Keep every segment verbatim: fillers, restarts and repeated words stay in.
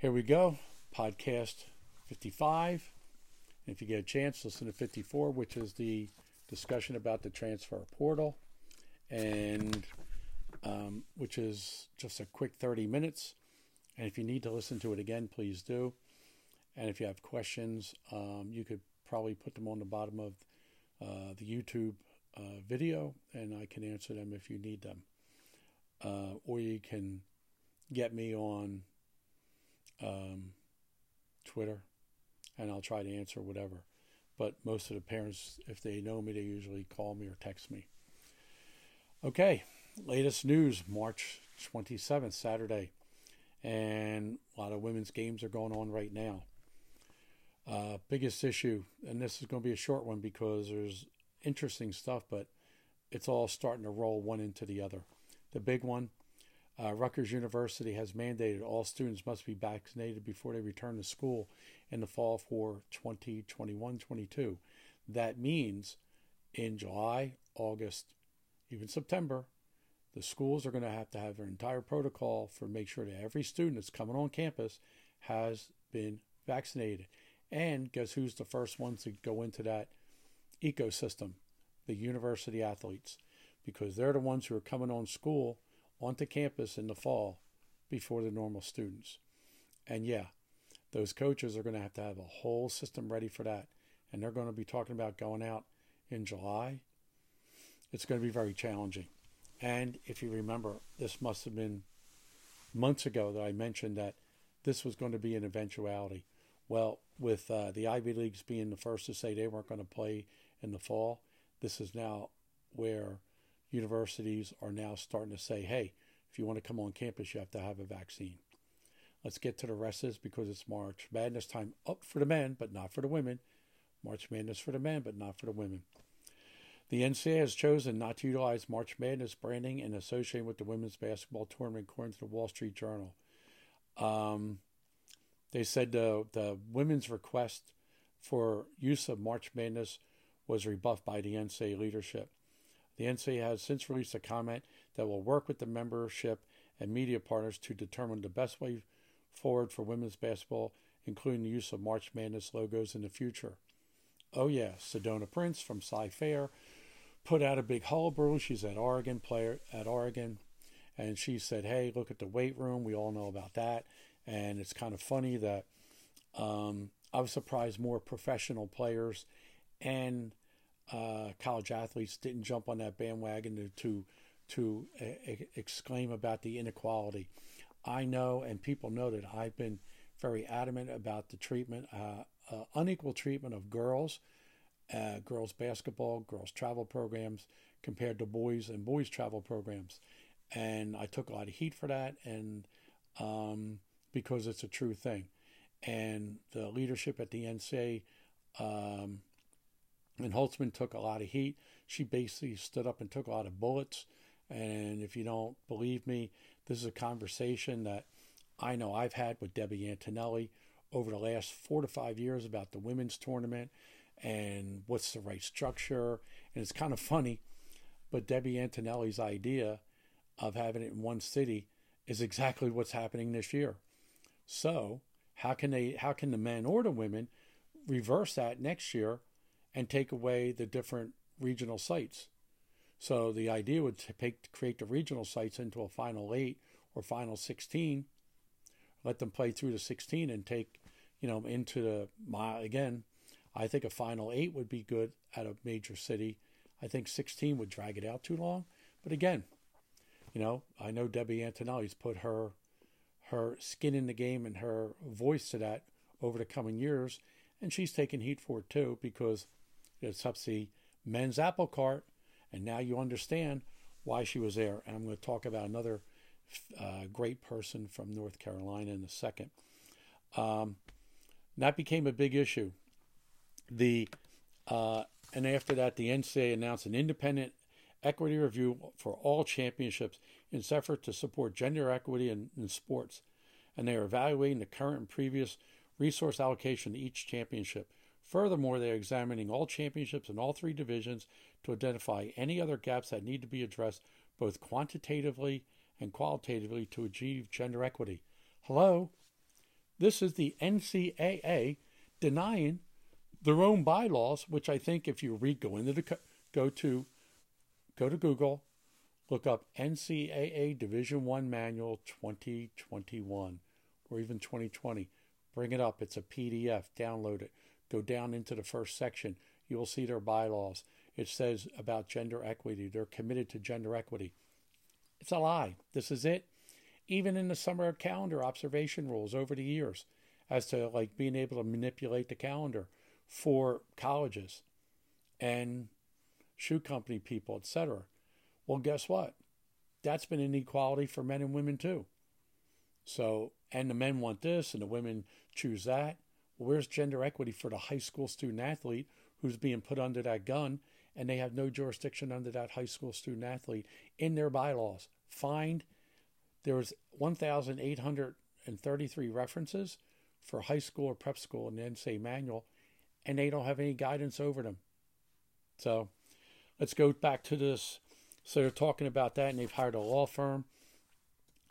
Here we go, podcast fifty-five. If you get a chance, listen to fifty-four, which is the discussion about the transfer portal, and um, which is just a quick thirty minutes. And if you need to listen to it again, please do. And if you have questions, um, you could probably put them on the bottom of uh, the YouTube uh, video, and I can answer them if you need them. Uh, or you can get me on um, Twitter, and I'll try to answer whatever. But most of the parents, if they know me, they usually call me or text me. Okay, latest news, March twenty-seventh, Saturday. And a lot of women's games are going on right now. Uh, biggest issue, and this is going to be a short one because there's interesting stuff, but it's all starting to roll one into the other. The big one, uh, Rutgers University has mandated all students must be vaccinated before they return to school in the fall for twenty twenty-one twenty-two. That means in July, August, even September, the schools are going to have to have their entire protocol for make sure that every student that's coming on campus has been vaccinated. And guess who's the first ones to go into that ecosystem? The university athletes, because they're the ones who are coming on school onto campus in the fall before the normal students. And yeah, those coaches are going to have to have a whole system ready for that. And they're going to be talking about going out in July. It's going to be very challenging. And if you remember, this must have been months ago that I mentioned that this was going to be an eventuality. Well, with uh, the Ivy Leagues being the first to say they weren't going to play in the fall, this is now where universities are now starting to say, hey, if you want to come on campus, you have to have a vaccine. Let's get to the rest of this because it's March Madness time up for the men, but not for the women. March Madness for the men, but not for the women. The N C double A has chosen not to utilize March Madness branding and associating with the women's basketball tournament, according to the Wall Street Journal. Um, they said the, the women's request for use of March Madness was rebuffed by the N C double A leadership. The N C double A has since released a comment that will work with the membership and media partners to determine the best way forward for women's basketball, including the use of March Madness logos in the future. Oh yeah, Sedona Prince from Cy Fair put out a big hullabaloo. She's at Oregon, player at Oregon, and she said, hey, look at the weight room. We all know about that. And it's kind of funny that um, I was surprised more professional players and uh, college athletes didn't jump on that bandwagon to to, to uh, exclaim about the inequality. I know, and people know that I've been very adamant about the treatment, uh, uh, unequal treatment of girls, uh, girls basketball, girls travel programs compared to boys and boys travel programs. And I took a lot of heat for that, and um, because it's a true thing. And the leadership at the N C double A um, and Holtzman took a lot of heat. She basically stood up and took a lot of bullets. And if you don't believe me, this is a conversation that I know I've had with Debbie Antonelli over the last four to five years about the women's tournament and what's the right structure. And it's kind of funny, but Debbie Antonelli's idea of having it in one city is exactly what's happening this year. So how can they, how can the men or the women reverse that next year and take away the different regional sites? So the idea would to take, create the regional sites into a final eight or final sixteen, let them play through the sixteen and take, you know, into the, my, again, I think a final eight would be good at a major city. I think sixteen would drag it out too long. But again, you know, I know Debbie Antonelli's put her, her skin in the game and her voice to that over the coming years. And she's taken heat for it too, because it's up the men's apple cart. And now you understand why she was there. And I'm going to talk about another Uh, great person from North Carolina in a second. Um, that became a big issue. The uh, and after that, the N C double A announced an independent equity review for all championships in its effort to support gender equity in, in sports. And they are evaluating the current and previous resource allocation to each championship. Furthermore, they are examining all championships in all three divisions to identify any other gaps that need to be addressed, both quantitatively and qualitatively, to achieve gender equity. Hello? This is the N C double A denying their own bylaws, which I think if you read, go into the go to go to Google, look up N C double A Division I Manual twenty twenty-one or even twenty twenty. Bring it up. It's a P D F. Download it. Go down into the first section. You will see their bylaws. It says about gender equity. They're committed to gender equity. It's a lie. This is it. Even in the summer calendar observation rules over the years as to like being able to manipulate the calendar for colleges and shoe company people, et cetera. Well, guess what? That's been inequality for men and women too. So, and the men want this and the women choose that. Well, where's gender equity for the high school student athlete who's being put under that gun and they have no jurisdiction under that high school student athlete in their bylaws? Find there was one thousand eight hundred thirty-three references for high school or prep school in the N C double A manual, and they don't have any guidance over them. So let's go back to this. So they're talking about that, and they've hired a law firm.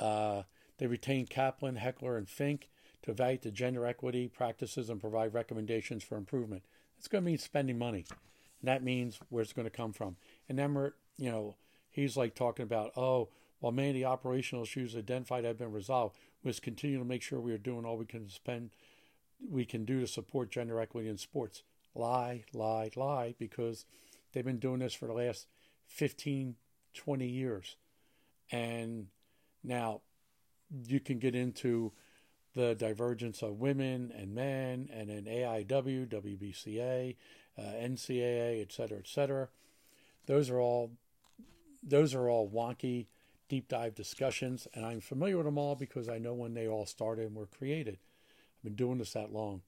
Uh, they retained Kaplan, Heckler, and Fink to evaluate the gender equity practices and provide recommendations for improvement. It's going to mean spending money. And that means where it's going to come from. And Emmert, you know, he's like talking about, oh, while many of the operational issues identified have been resolved, we must continue to make sure we are doing all we can spend, we can do to support gender equity in sports. Lie, lie, lie, because they've been doing this for the last fifteen, twenty years. And now you can get into the divergence of women and men, and then A I A W, W B C A, uh, N C double A, et cetera, et cetera. Those are all, those are all wonky deep dive discussions, and I'm familiar with them all because I know when they all started and were created. I've been doing this that long.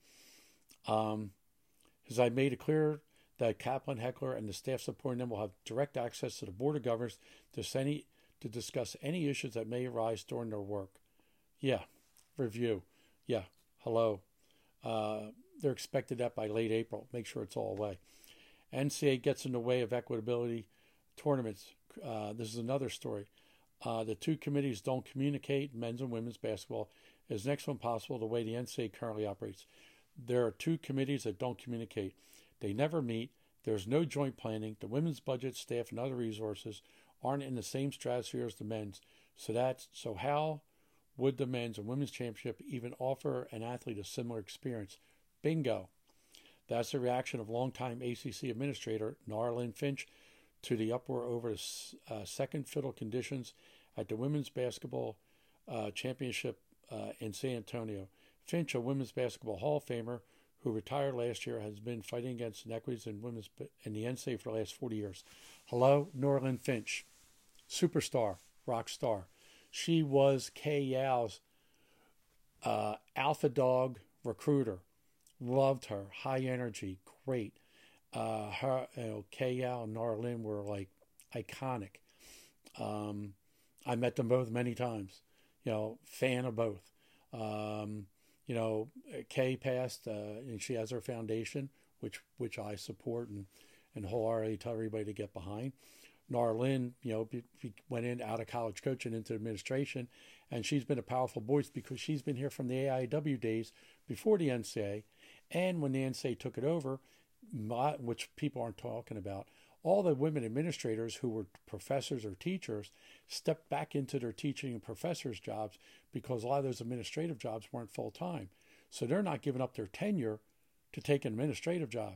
Um, as I made it clear that Kaplan, Heckler, and the staff supporting them will have direct access to the Board of Governors to any to discuss any issues that may arise during their work. Yeah. Review. Yeah. Hello. Uh, they're expected that by late April. Make sure it's all away. N C double A gets in the way of equitability tournaments. Uh, this is another story. Uh, the two committees don't communicate men's and women's basketball. Is next one possible the way the N C double A currently operates? There are two committees that don't communicate. They never meet. There's no joint planning. The women's budget, staff, and other resources aren't in the same stratosphere as the men's. So that's so how would the men's and women's championship even offer an athlete a similar experience? Bingo. That's the reaction of longtime A C C administrator Nora Lynn Finch to the uproar over the uh, second fiddle conditions at the women's basketball uh, championship uh, in San Antonio. Finch, a women's basketball Hall of Famer who retired last year, has been fighting against inequities in women's in the N C double A for the last forty years. Hello, Nora Lynn Finch, superstar, rock star. She was Kay Yow's uh, alpha dog recruiter. Loved her, high energy, great. Uh, her, you know, Kay Yow and Nora Lynn were like iconic. Um, I met them both many times, you know, fan of both. Um, you know, Kay passed, uh, and she has her foundation, which, which I support and, and wholeheartedly tell everybody to get behind. Nora Lynn, you know, be, be went in out of college coaching into administration, and she's been a powerful voice because she's been here from the A I A W days before the N C double A. And when the N C double A took it over, My, which people aren't talking about, all the women administrators who were professors or teachers stepped back into their teaching and professors' jobs because a lot of those administrative jobs weren't full-time. So they're not giving up their tenure to take an administrative job.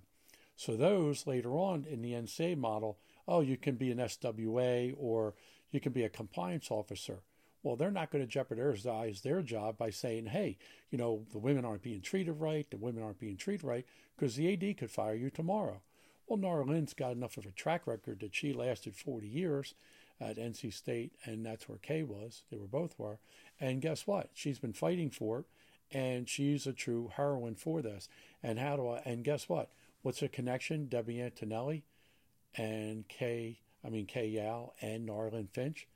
So those later on in the N C double A model, oh, you can be an S W A or you can be a compliance officer. Well, they're not going to jeopardize their job by saying, hey, you know, the women aren't being treated right, the women aren't being treated right, because the A D could fire you tomorrow. Well, Nora Lynn's got enough of a track record that she lasted forty years at N C State, and that's where Kay was. They were both were. And guess what? She's been fighting for it, and she's a true heroine for this. And how do I, and guess what? What's the connection? Debbie Antonelli and Kay, I mean, Kay Yow and Nora Lynn Finch,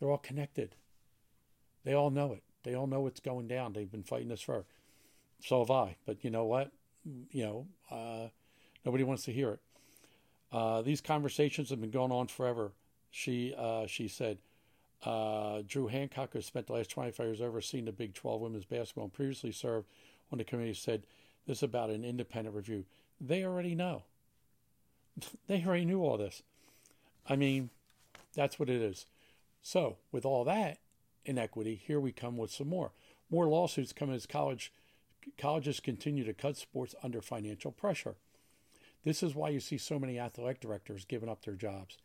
they're all connected. They all know it. They all know what's going down. They've been fighting this for. So have I. But you know what? You know, uh, nobody wants to hear it. Uh, these conversations have been going on forever. She uh, she said, Uh, Drew Hancock, who spent the last twenty-five years overseeing the Big twelve women's basketball and previously served on the committee, said this about an independent review. They already know. They already knew all this. I mean, that's what it is. So with all that inequity, here we come with some more. More lawsuits come as college colleges continue to cut sports under financial pressure. This is why you see so many athletic directors giving up their jobs.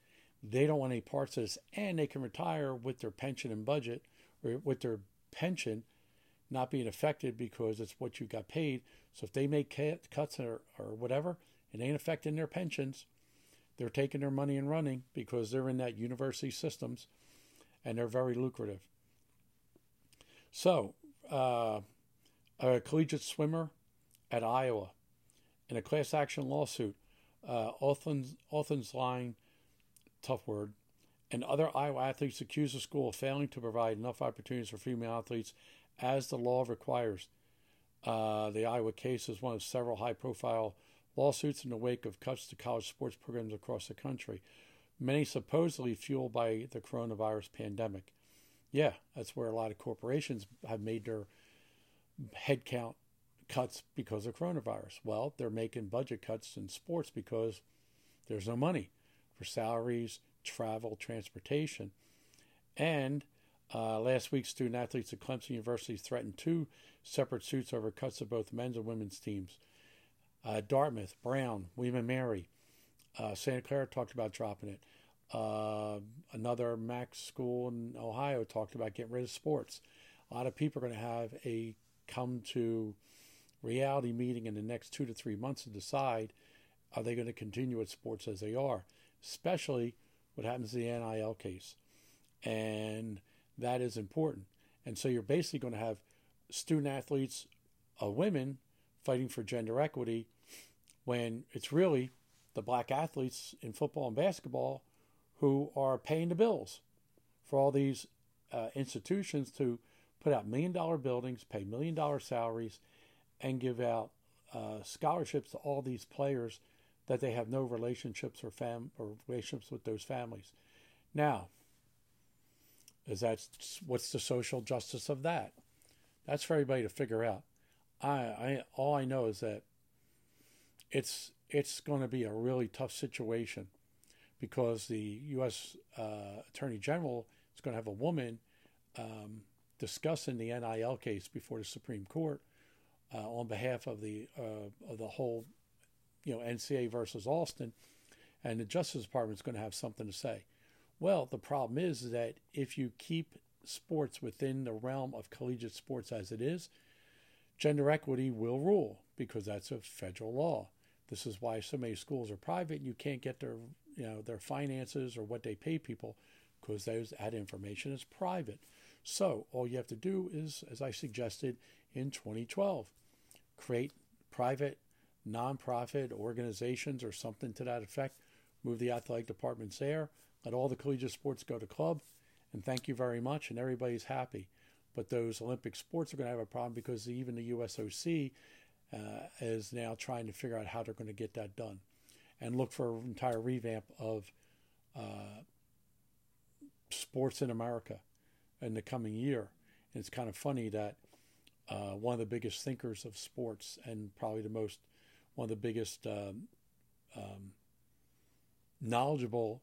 They don't want any parts of this, and they can retire with their pension and budget, or with their pension not being affected because it's what you got paid. So if they make cuts or, or whatever, it ain't affecting their pensions. They're taking their money and running because they're in that university systems, and they're very lucrative. So uh, a collegiate swimmer at Iowa in a class action lawsuit, uh, Othens, Othens line, tough word, and other Iowa athletes accuse the school of failing to provide enough opportunities for female athletes as the law requires. Uh, the Iowa case is one of several high-profile lawsuits in the wake of cuts to college sports programs across the country, many supposedly fueled by the coronavirus pandemic. Yeah, that's where a lot of corporations have made their headcount cuts because of coronavirus. Well, they're making budget cuts in sports because there's no money for salaries, travel, transportation. And uh, last week, student athletes at Clemson University threatened two separate suits over cuts of both men's and women's teams. Uh, Dartmouth, Brown, William and Mary, uh, Santa Clara talked about dropping it. Uh, another Mac school in Ohio talked about getting rid of sports. A lot of people are going to have a come to reality meeting in the next two to three months to decide, are they going to continue with sports as they are, especially what happens to the N I L case. And that is important. And so you're basically going to have student athletes, uh, women, fighting for gender equity when it's really the black athletes in football and basketball who are paying the bills for all these uh, institutions to put out million-dollar buildings, pay million-dollar salaries, and give out uh, scholarships to all these players that they have no relationships or, fam- or relationships with those families. Now, is that what's the social justice of that? That's for everybody to figure out. I, I all I know is that it's it's going to be a really tough situation because the U S Uh, Attorney General is going to have a woman um, discussing the N I L case before the Supreme Court uh, on behalf of the uh, of the whole, you know, N C A A versus Austin, and the Justice Department is going to have something to say. Well, the problem is that if you keep sports within the realm of collegiate sports as it is, gender equity will rule because that's a federal law. This is why so many schools are private and you can't get their, you know, their finances or what they pay people because those that information is private. So all you have to do is, as I suggested in twenty twelve, create private, nonprofit organizations or something to that effect, move the athletic departments there, let all the collegiate sports go to club, and thank you very much, and everybody's happy. But those Olympic sports are going to have a problem because even the U S O C uh, is now trying to figure out how they're going to get that done and look for an entire revamp of uh, sports in America in the coming year. And it's kind of funny that uh, one of the biggest thinkers of sports and probably the most, one of the biggest um, um, knowledgeable,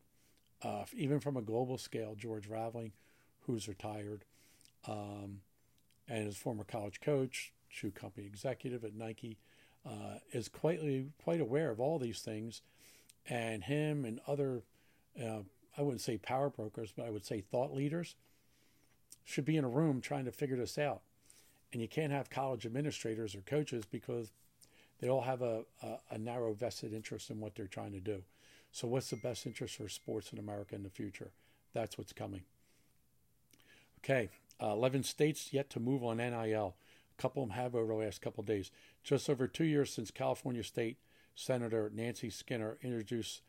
uh, even from a global scale, George Raveling, who's retired, Um, and his former college coach, shoe company executive at Nike, uh, is quite quite aware of all these things, and him and other, uh, I wouldn't say power brokers, but I would say thought leaders, should be in a room trying to figure this out. And you can't have college administrators or coaches because they all have a, a, a narrow vested interest in what they're trying to do. So what's the best interest for sports in America in the future? That's what's coming. Okay. Uh, eleven states yet to move on N I L. A couple of them have over the last couple of days. Just over two years since California State Senator Nancy Skinner introduced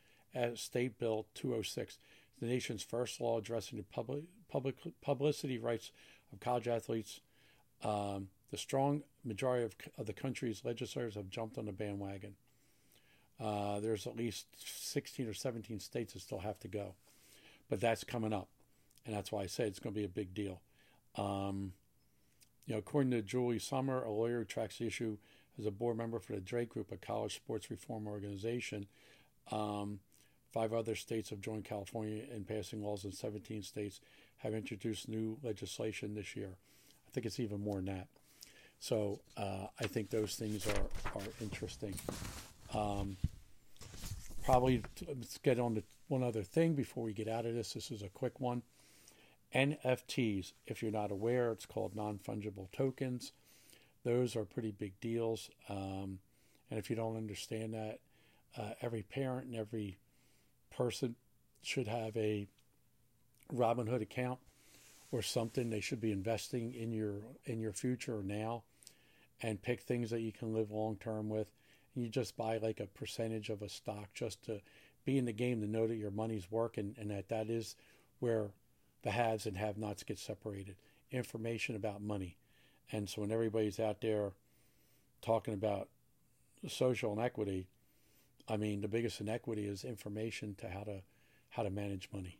State Bill two oh six, the nation's first law addressing the public, public publicity rights of college athletes. Um, the strong majority of, of the country's legislators have jumped on the bandwagon. Uh, there's at least sixteen or seventeen states that still have to go, but that's coming up. and that's why I say it's going to be a big deal. Um, you know, according to Julie Sommer, a lawyer who tracks the issue as a board member for the Drake Group, a college sports reform organization, um, five other states have joined California in passing laws, and seventeen states have introduced new legislation this year. I think it's even more than that. So uh, I think those things are, are interesting. Um, probably let's get on to one other thing before we get out of this. This is a quick one. N F Ts, if you're not aware, it's called non-fungible tokens. Those are pretty big deals. Um, and if you don't understand that, uh, every parent and every person should have a Robinhood account or something. They should be investing in your in your future now, and pick things that you can live long term with. And you just buy like a percentage of a stock just to be in the game, to know that your money's working, and that that is where the haves and have-nots get separated. Information about money. And so when everybody's out there talking about social inequity, I mean, the biggest inequity is information to how to how to manage money.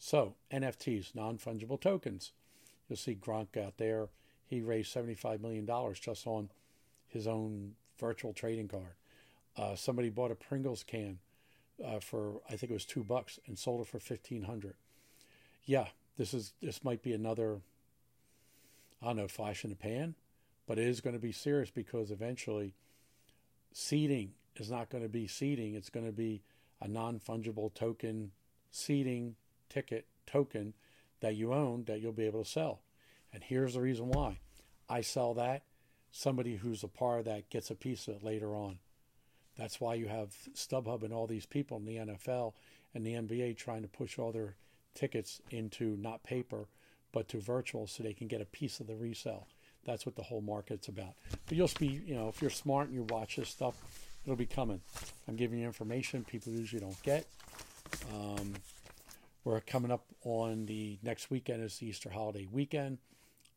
So N F Ts, non-fungible tokens. You'll see Gronk out there. He raised seventy-five million dollars just on his own virtual trading card. Uh, somebody bought a Pringles can uh, for, I think it was two bucks, and sold it for fifteen hundred dollars. Yeah, this is this might be another, I don't know, flash in the pan, but it is going to be serious, because eventually seeding is not going to be seeding. It's going to be a non-fungible token seeding ticket token that you own that you'll be able to sell. And here's the reason why. I sell that, somebody who's a part of that gets a piece of it later on. That's why you have StubHub and all these people in the N F L and the N B A trying to push all their tickets into not paper but to virtual, so they can get a piece of the resale. That's what the whole market's about. But you'll be, you know, if you're smart and you watch this stuff, it'll be coming. I'm giving you information people usually don't get. Um, we're coming up on the next weekend is the Easter holiday weekend.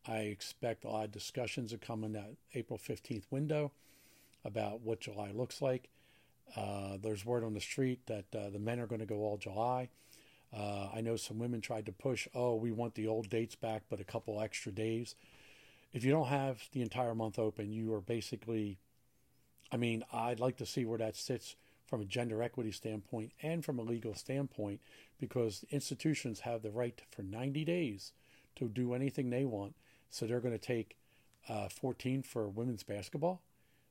I expect a lot of discussions to come in that April fifteenth window about what July looks like. Uh, there's word on the street that uh, the men are going to go all July. Uh, I know some women tried to push, oh, we want the old dates back, but a couple extra days. If you don't have the entire month open, you are basically, I mean, I'd like to see where that sits from a gender equity standpoint and from a legal standpoint, because institutions have the right for ninety days to do anything they want. So they're going to take uh, fourteen for women's basketball,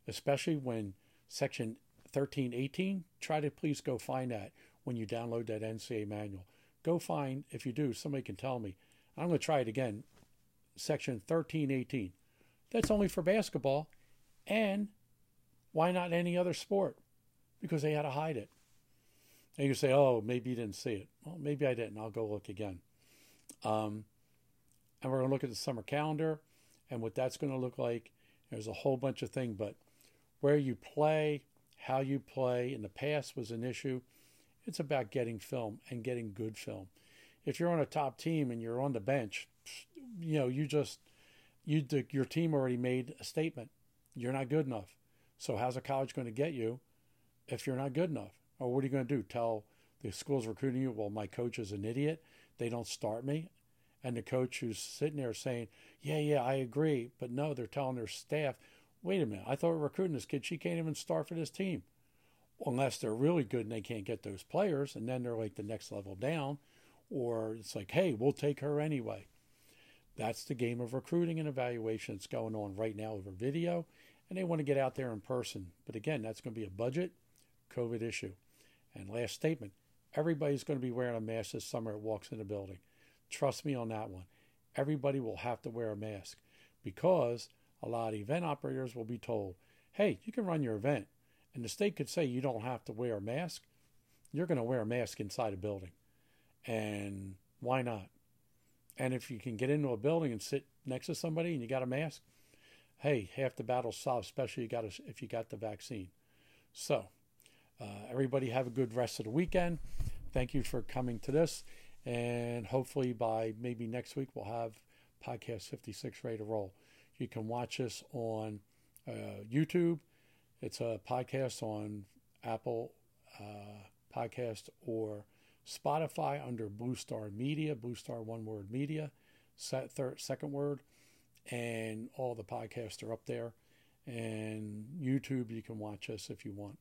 especially when Section thirteen eighteen, try to please go find that. When you download that N C A A manual, go find, if you do, somebody can tell me. I'm going to try it again. Section thirteen eighteen. That's only for basketball. And why not any other sport? Because they had to hide it. And you say, oh, maybe you didn't see it. Well, maybe I didn't. I'll go look again. Um, and we're going to look at the summer calendar and what that's going to look like. There's a whole bunch of things, but where you play, how you play in the past was an issue. It's about getting film and getting good film. If you're on a top team and you're on the bench, you know, you just, you your team already made a statement. You're not good enough. So how's a college going to get you if you're not good enough? Or what are you going to do? Tell the school's recruiting you, well, my coach is an idiot. They don't start me. And the coach who's sitting there saying, yeah, yeah, I agree. But no, they're telling their staff, wait a minute, I thought we were recruiting this kid. She can't even start for this team. Unless they're really good and they can't get those players, and then they're like the next level down, or it's like, hey, we'll take her anyway. That's the game of recruiting and evaluation that's going on right now over video, and they want to get out there in person. But again, that's going to be a budget, COVID issue. And last statement, everybody's going to be wearing a mask this summer that walks in the building. Trust me on that one. Everybody will have to wear a mask, because a lot of event operators will be told, hey, you can run your event. And the state could say you don't have to wear a mask. You're going to wear a mask inside a building. And why not? And if you can get into a building and sit next to somebody and you got a mask, hey, half the battle's solved, especially you got a, if you got the vaccine. So uh, everybody have a good rest of the weekend. Thank you for coming to this. And hopefully by maybe next week we'll have Podcast fifty-six ready to roll. You can watch us on uh, YouTube. It's a podcast on Apple uh, Podcast or Spotify under Blue Star Media, Blue Star One Word Media, third, second word, and all the podcasts are up there. And YouTube, you can watch us if you want.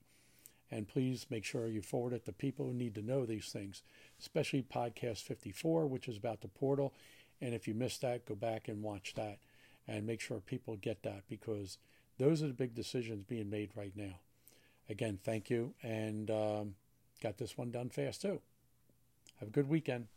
And please make sure you forward it to people who need to know these things, especially Podcast fifty-four, which is about the portal. And if you missed that, go back and watch that and make sure people get that, because those are the big decisions being made right now. Again, thank you. And um, got this one done fast, too. Have a good weekend.